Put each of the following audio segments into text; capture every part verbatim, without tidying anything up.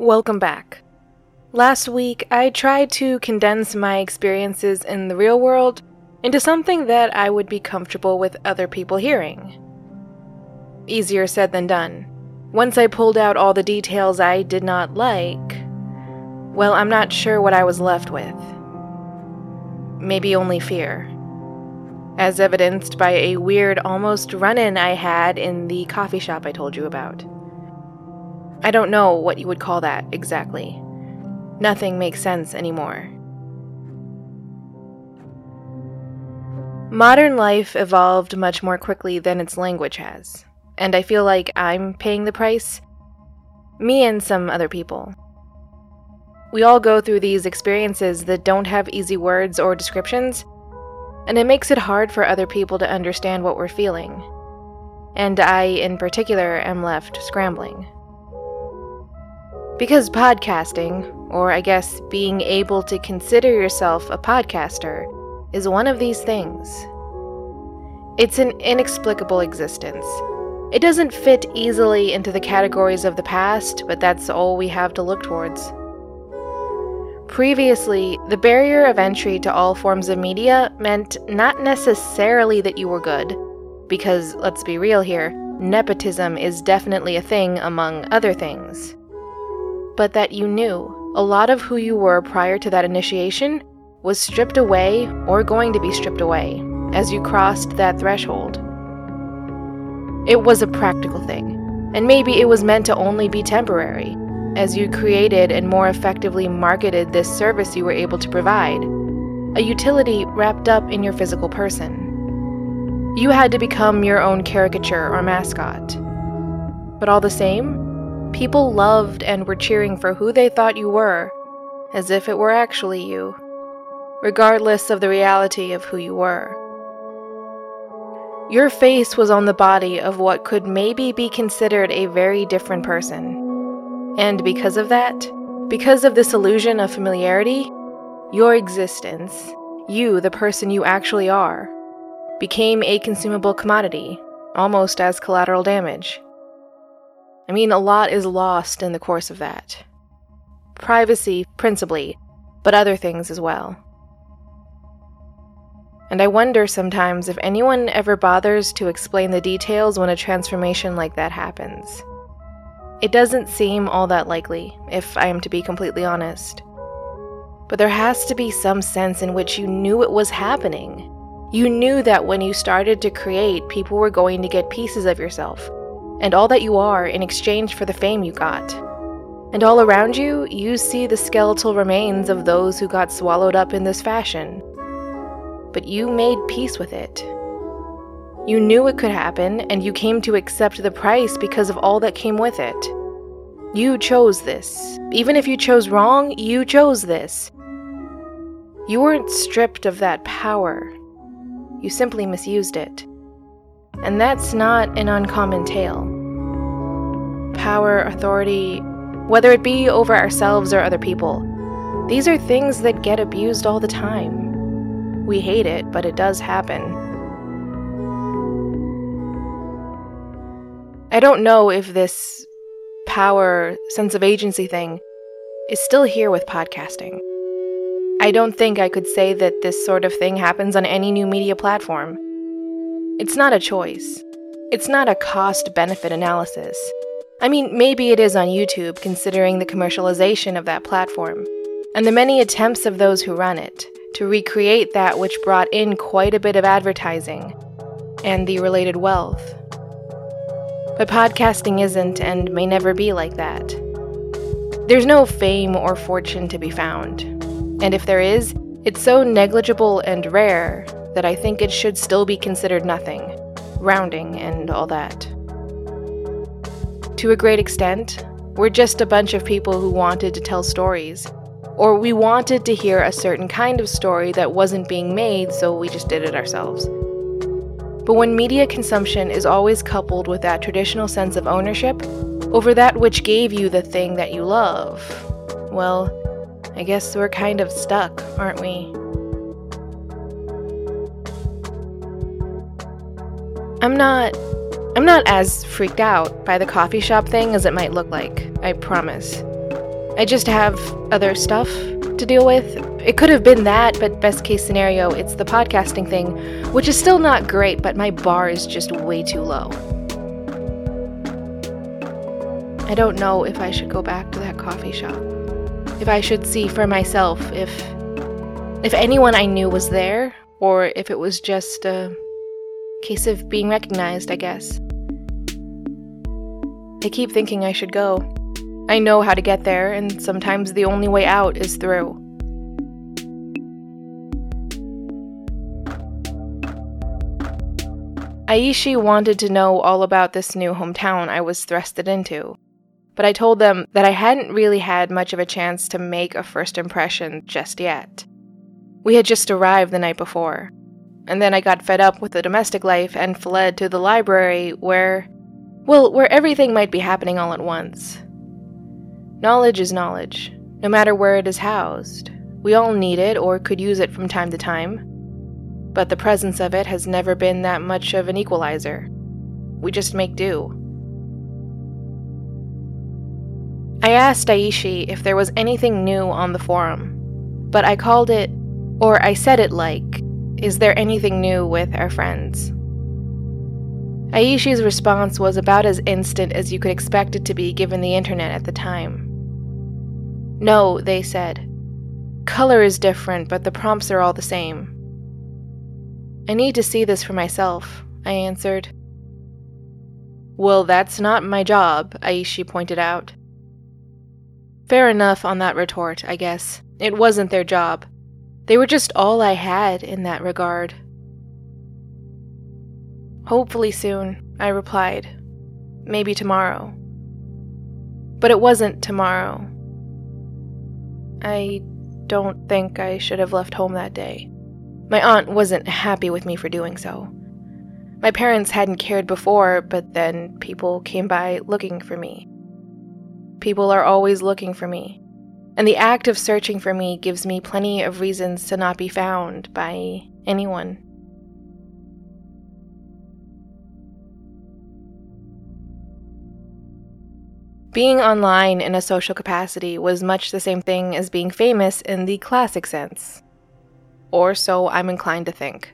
Welcome back. Last week, I tried to condense my experiences in the real world into something that I would be comfortable with other people hearing. Easier said than done. Once I pulled out all the details I did not like, well, I'm not sure what I was left with. Maybe only fear. As evidenced by a weird, almost run-in I had in the coffee shop I told you about. I don't know what you would call that exactly. Nothing makes sense anymore. Modern life evolved much more quickly than its language has, and I feel like I'm paying the price, me and some other people. We all go through these experiences that don't have easy words or descriptions, and it makes it hard for other people to understand what we're feeling, and I, in particular, am left scrambling. Because podcasting, or I guess being able to consider yourself a podcaster, is one of these things. It's an inexplicable existence. It doesn't fit easily into the categories of the past, but that's all we have to look towards. Previously, the barrier of entry to all forms of media meant not necessarily that you were good, because, let's be real here, nepotism is definitely a thing among other things. But that you knew a lot of who you were prior to that initiation was stripped away or going to be stripped away as you crossed that threshold. It was a practical thing, and maybe it was meant to only be temporary, as you created and more effectively marketed this service you were able to provide, a utility wrapped up in your physical person. You had to become your own caricature or mascot. But all the same, people loved and were cheering for who they thought you were, as if it were actually you, regardless of the reality of who you were. Your face was on the body of what could maybe be considered a very different person. And because of that, because of this illusion of familiarity, your existence, you, the person you actually are, became a consumable commodity, almost as collateral damage. I mean, a lot is lost in the course of that. Privacy, principally, but other things as well. And I wonder sometimes if anyone ever bothers to explain the details when a transformation like that happens. It doesn't seem all that likely, if I am to be completely honest. But there has to be some sense in which you knew it was happening. You knew that when you started to create, people were going to get pieces of yourself, and all that you are in exchange for the fame you got. And all around you, you see the skeletal remains of those who got swallowed up in this fashion. But you made peace with it. You knew it could happen, and you came to accept the price because of all that came with it. You chose this. Even if you chose wrong, you chose this. You weren't stripped of that power. You simply misused it. And that's not an uncommon tale. Power, authority, whether it be over ourselves or other people, these are things that get abused all the time. We hate it, but it does happen. I don't know if this power, sense of agency thing is still here with podcasting. I don't think I could say that this sort of thing happens on any new media platform. It's not a choice. It's not a cost-benefit analysis. I mean, maybe it is on YouTube, considering the commercialization of that platform, and the many attempts of those who run it to recreate that which brought in quite a bit of advertising and the related wealth. But podcasting isn't and may never be like that. There's no fame or fortune to be found, and if there is, it's so negligible and rare that I think it should still be considered nothing, rounding and all that. To a great extent, we're just a bunch of people who wanted to tell stories, or we wanted to hear a certain kind of story that wasn't being made, so we just did it ourselves. But when media consumption is always coupled with that traditional sense of ownership over that which gave you the thing that you love, well, I guess we're kind of stuck, aren't we? I'm not, I'm not as freaked out by the coffee shop thing as it might look like, I promise. I just have other stuff to deal with. It could have been that, but best case scenario, it's the podcasting thing, which is still not great, but my bar is just way too low. I don't know if I should go back to that coffee shop. If I should see for myself if if anyone I knew was there, or if it was just a case of being recognized, I guess. I keep thinking I should go. I know how to get there, and sometimes the only way out is through. Aishi wanted to know all about this new hometown I was thrusted into, but I told them that I hadn't really had much of a chance to make a first impression just yet. We had just arrived the night before, and then I got fed up with the domestic life and fled to the library where, well, where everything might be happening all at once. Knowledge is knowledge, no matter where it is housed. We all need it or could use it from time to time, but the presence of it has never been that much of an equalizer. We just make do. I asked Aishi if there was anything new on the forum, but I called it, or I said it like, is there anything new with our friends? Aishi's response was about as instant as you could expect it to be given the internet at the time. No, they said. Color is different, but the prompts are all the same. I need to see this for myself, I answered. Well, that's not my job, Aishi pointed out. Fair enough on that retort, I guess. It wasn't their job. They were just all I had in that regard. Hopefully soon, I replied. Maybe tomorrow. But it wasn't tomorrow. I don't think I should have left home that day. My aunt wasn't happy with me for doing so. My parents hadn't cared before, but then people came by looking for me. People are always looking for me, and the act of searching for me gives me plenty of reasons to not be found by anyone. Being online in a social capacity was much the same thing as being famous in the classic sense. Or so I'm inclined to think.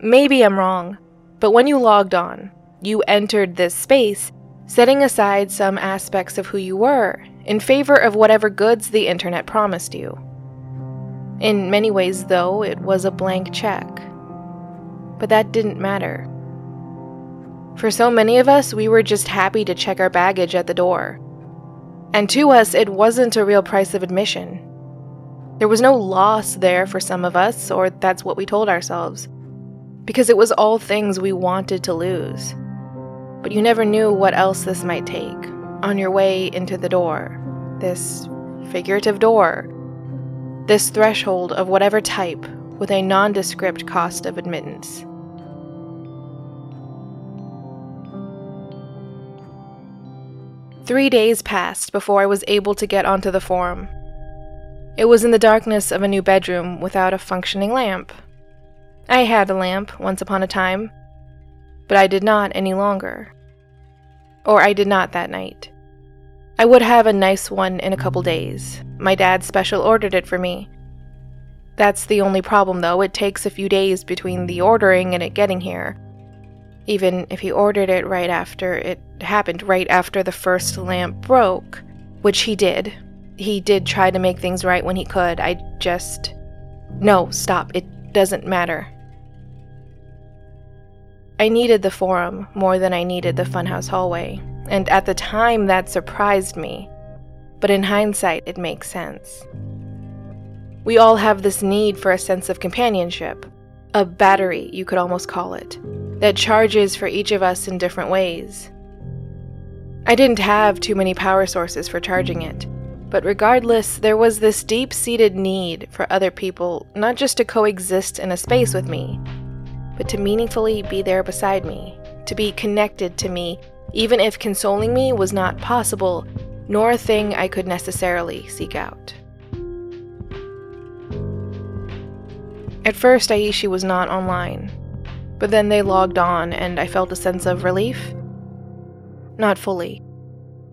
Maybe I'm wrong, but when you logged on, you entered this space, setting aside some aspects of who you were in favor of whatever goods the internet promised you. In many ways, though, it was a blank check. But that didn't matter. For so many of us, we were just happy to check our baggage at the door. And to us, it wasn't a real price of admission. There was no loss there for some of us, or that's what we told ourselves, because it was all things we wanted to lose. But you never knew what else this might take on your way into the door, this figurative door, this threshold of whatever type with a nondescript cost of admittance. Three days passed before I was able to get onto the forum. It was in the darkness of a new bedroom without a functioning lamp. I had a lamp once upon a time, but I did not any longer. Or I did not that night. I would have a nice one in a couple days. My dad special ordered it for me. That's the only problem, though. It takes a few days between the ordering and it getting here. Even if he ordered it right after it happened, right after the first lamp broke, which he did. He did try to make things right when he could. I just... No, stop. It doesn't matter. I needed the forum more than I needed the Funhouse Hallway, and at the time that surprised me, but in hindsight it makes sense. We all have this need for a sense of companionship, a battery, you could almost call it, that charges for each of us in different ways. I didn't have too many power sources for charging it, but regardless, there was this deep-seated need for other people not just to coexist in a space with me, but to meaningfully be there beside me, to be connected to me, even if consoling me was not possible, nor a thing I could necessarily seek out. At first, Aishi was not online. But then they logged on, and I felt a sense of relief. Not fully.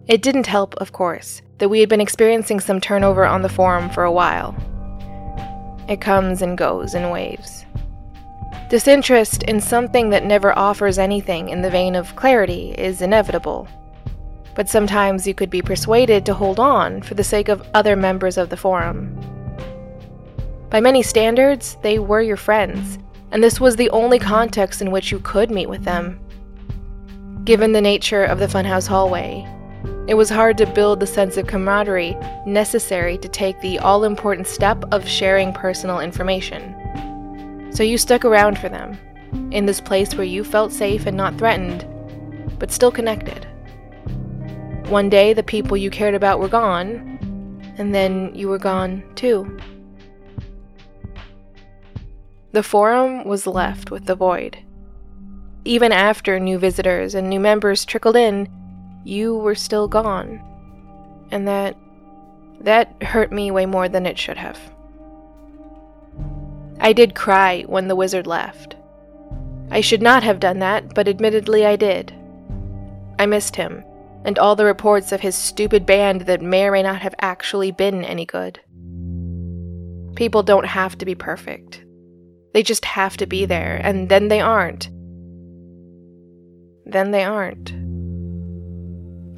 It didn't help, of course, that we had been experiencing some turnover on the forum for a while. It comes and goes in waves. Disinterest in something that never offers anything in the vein of clarity is inevitable. But sometimes you could be persuaded to hold on for the sake of other members of the forum. By many standards, they were your friends, and this was the only context in which you could meet with them. Given the nature of the Funhouse Hallway, it was hard to build the sense of camaraderie necessary to take the all-important step of sharing personal information. So you stuck around for them, in this place where you felt safe and not threatened, but still connected. One day, the people you cared about were gone, and then you were gone, too. The forum was left with the void. Even after new visitors and new members trickled in, you were still gone, and that, that hurt me way more than it should have. I did cry when the wizard left. I should not have done that, but admittedly I did. I missed him, and all the reports of his stupid band that may or may not have actually been any good. People don't have to be perfect. They just have to be there, and then they aren't. Then they aren't.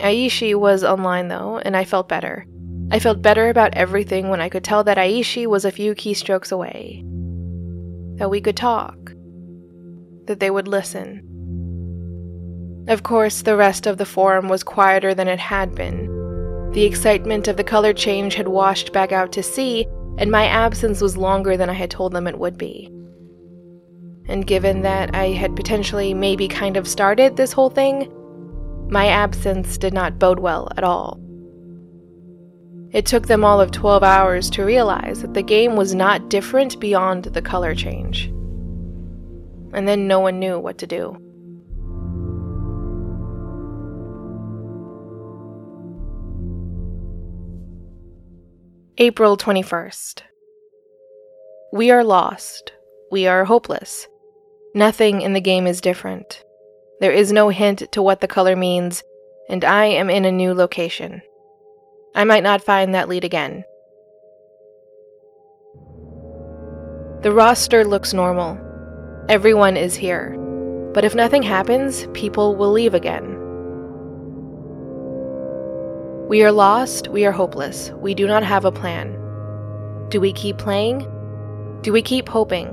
Aishi was online, though, and I felt better. I felt better about everything when I could tell that Aishi was a few keystrokes away. That we could talk. That they would listen. Of course, the rest of the forum was quieter than it had been. The excitement of the color change had washed back out to sea, and my absence was longer than I had told them it would be. And given that I had potentially maybe kind of started this whole thing, my absence did not bode well at all. It took them all of twelve hours to realize that the game was not different beyond the color change. And then no one knew what to do. April twenty-first. We are lost. We are hopeless. Nothing in the game is different. There is no hint to what the color means, and I am in a new location. I might not find that lead again. The roster looks normal. Everyone is here. But if nothing happens, people will leave again. We are lost, we are hopeless, we do not have a plan. Do we keep playing? Do we keep hoping?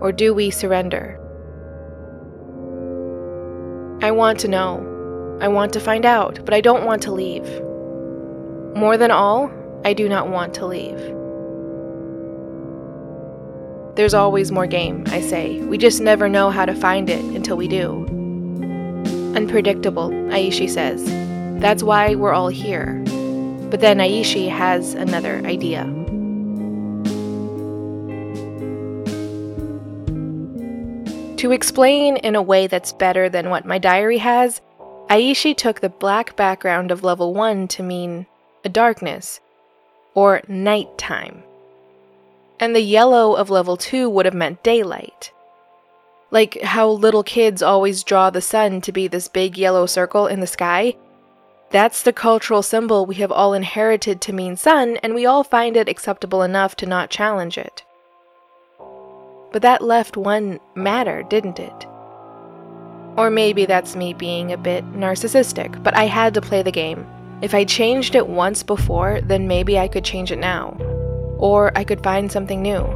Or do we surrender? I want to know. I want to find out, but I don't want to leave. More than all, I do not want to leave. There's always more game, I say. We just never know how to find it until we do. Unpredictable, Aishi says. That's why we're all here. But then Aishi has another idea. To explain in a way that's better than what my diary has, Aishi took the black background of level one to mean a darkness, or nighttime. And the yellow of level two would have meant daylight. Like how little kids always draw the sun to be this big yellow circle in the sky, that's the cultural symbol we have all inherited to mean sun, and we all find it acceptable enough to not challenge it. But that left one matter, didn't it? Or maybe that's me being a bit narcissistic, but I had to play the game. If I changed it once before, then maybe I could change it now. Or I could find something new.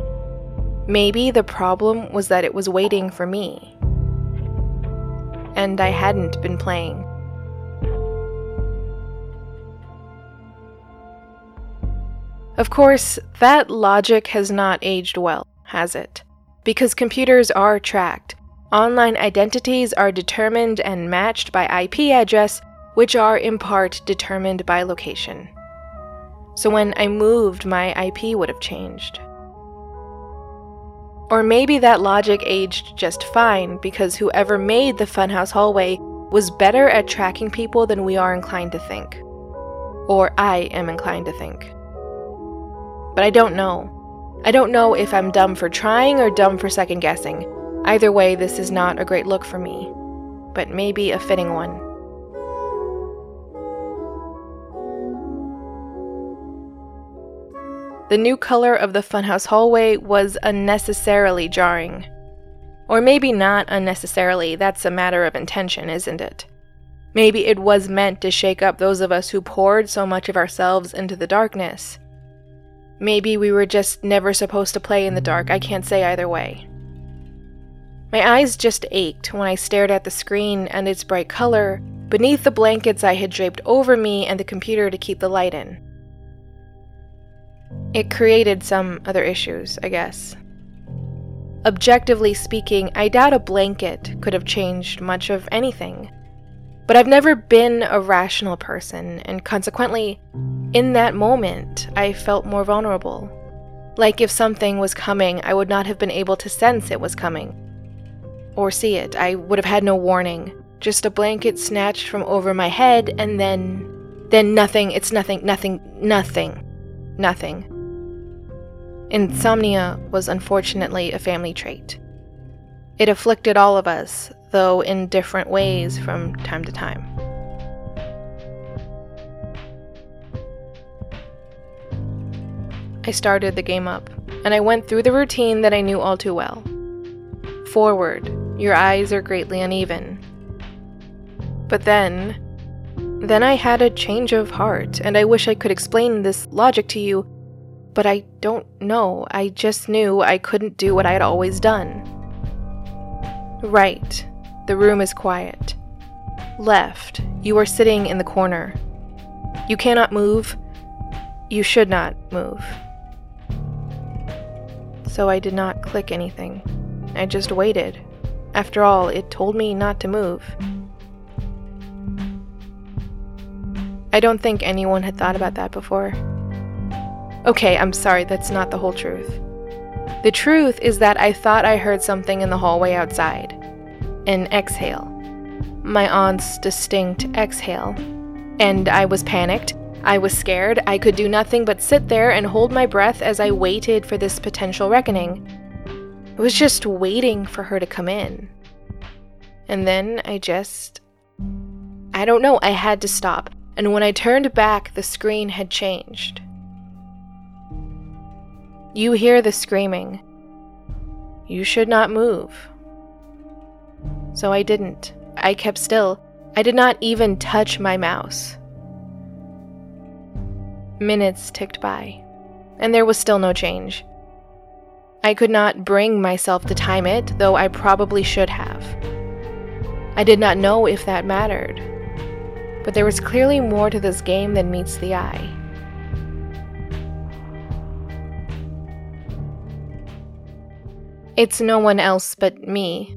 Maybe the problem was that it was waiting for me. And I hadn't been playing. Of course, that logic has not aged well, has it? Because computers are tracked. Online identities are determined and matched by I P address, which are in part determined by location. So when I moved, my I P would have changed. Or maybe that logic aged just fine because whoever made the Funhouse Hallway was better at tracking people than we are inclined to think. Or I am inclined to think. But I don't know. I don't know if I'm dumb for trying or dumb for second-guessing. Either way, this is not a great look for me, but maybe a fitting one. The new color of the Funhouse hallway was unnecessarily jarring. Or maybe not unnecessarily, that's a matter of intention, isn't it? Maybe it was meant to shake up those of us who poured so much of ourselves into the darkness. Maybe we were just never supposed to play in the dark, I can't say either way. My eyes just ached when I stared at the screen and its bright color, beneath the blankets I had draped over me and the computer to keep the light in. It created some other issues, I guess. Objectively speaking, I doubt a blanket could have changed much of anything. But I've never been a rational person, and consequently, in that moment, I felt more vulnerable. Like if something was coming, I would not have been able to sense it was coming. Or see it. I would have had no warning. Just a blanket snatched from over my head, and then... Then nothing, it's nothing, nothing, nothing. Nothing. Insomnia was unfortunately a family trait. It afflicted all of us, though in different ways from time to time. I started the game up, and I went through the routine that I knew all too well. Forward, your eyes are greatly uneven. But then... Then I had a change of heart, and I wish I could explain this logic to you, but I don't know. I just knew I couldn't do what I had always done. Right, the room is quiet. Left, you are sitting in the corner. You cannot move. You should not move. So I did not click anything. I just waited. After all, it told me not to move. I don't think anyone had thought about that before. Okay, I'm sorry, that's not the whole truth. The truth is that I thought I heard something in the hallway outside. An exhale. My aunt's distinct exhale. And I was panicked. I was scared. I could do nothing but sit there and hold my breath as I waited for this potential reckoning. I was just waiting for her to come in. And then I just... I don't know, I had to stop. And when I turned back, the screen had changed. You hear the screaming. You should not move. So I didn't. I kept still. I did not even touch my mouse. Minutes ticked by, and there was still no change. I could not bring myself to time it, though I probably should have. I did not know if that mattered. But there was clearly more to this game than meets the eye. It's no one else but me.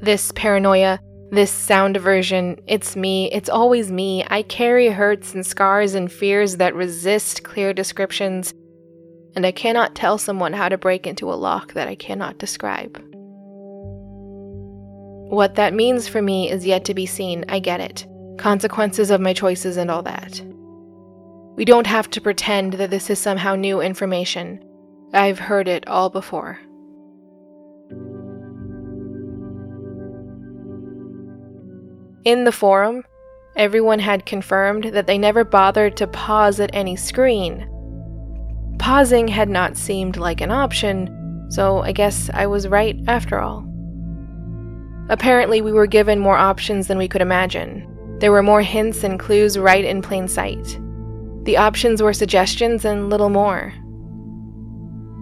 This paranoia, this sound aversion, it's me, it's always me. I carry hurts and scars and fears that resist clear descriptions, and I cannot tell someone how to break into a lock that I cannot describe. What that means for me is yet to be seen, I get it. Consequences of my choices and all that. We don't have to pretend that this is somehow new information. I've heard it all before. In the forum, everyone had confirmed that they never bothered to pause at any screen. Pausing had not seemed like an option, so I guess I was right after all. Apparently, we were given more options than we could imagine. There were more hints and clues right in plain sight. The options were suggestions and little more.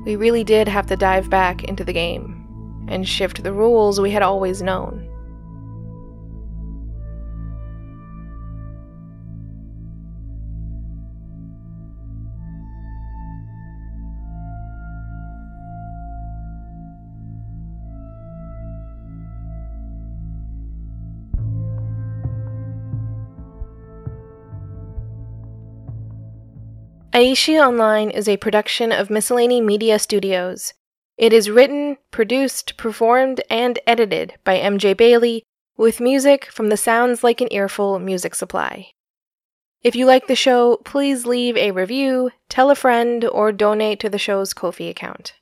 We really did have to dive back into the game and shift the rules we had always known. Aishi Online is a production of Miscellany Media Studios. It is written, produced, performed, and edited by M J Bailey, with music from the Sounds Like an Earful music supply. If you like the show, please leave a review, tell a friend, or donate to the show's Ko-fi account.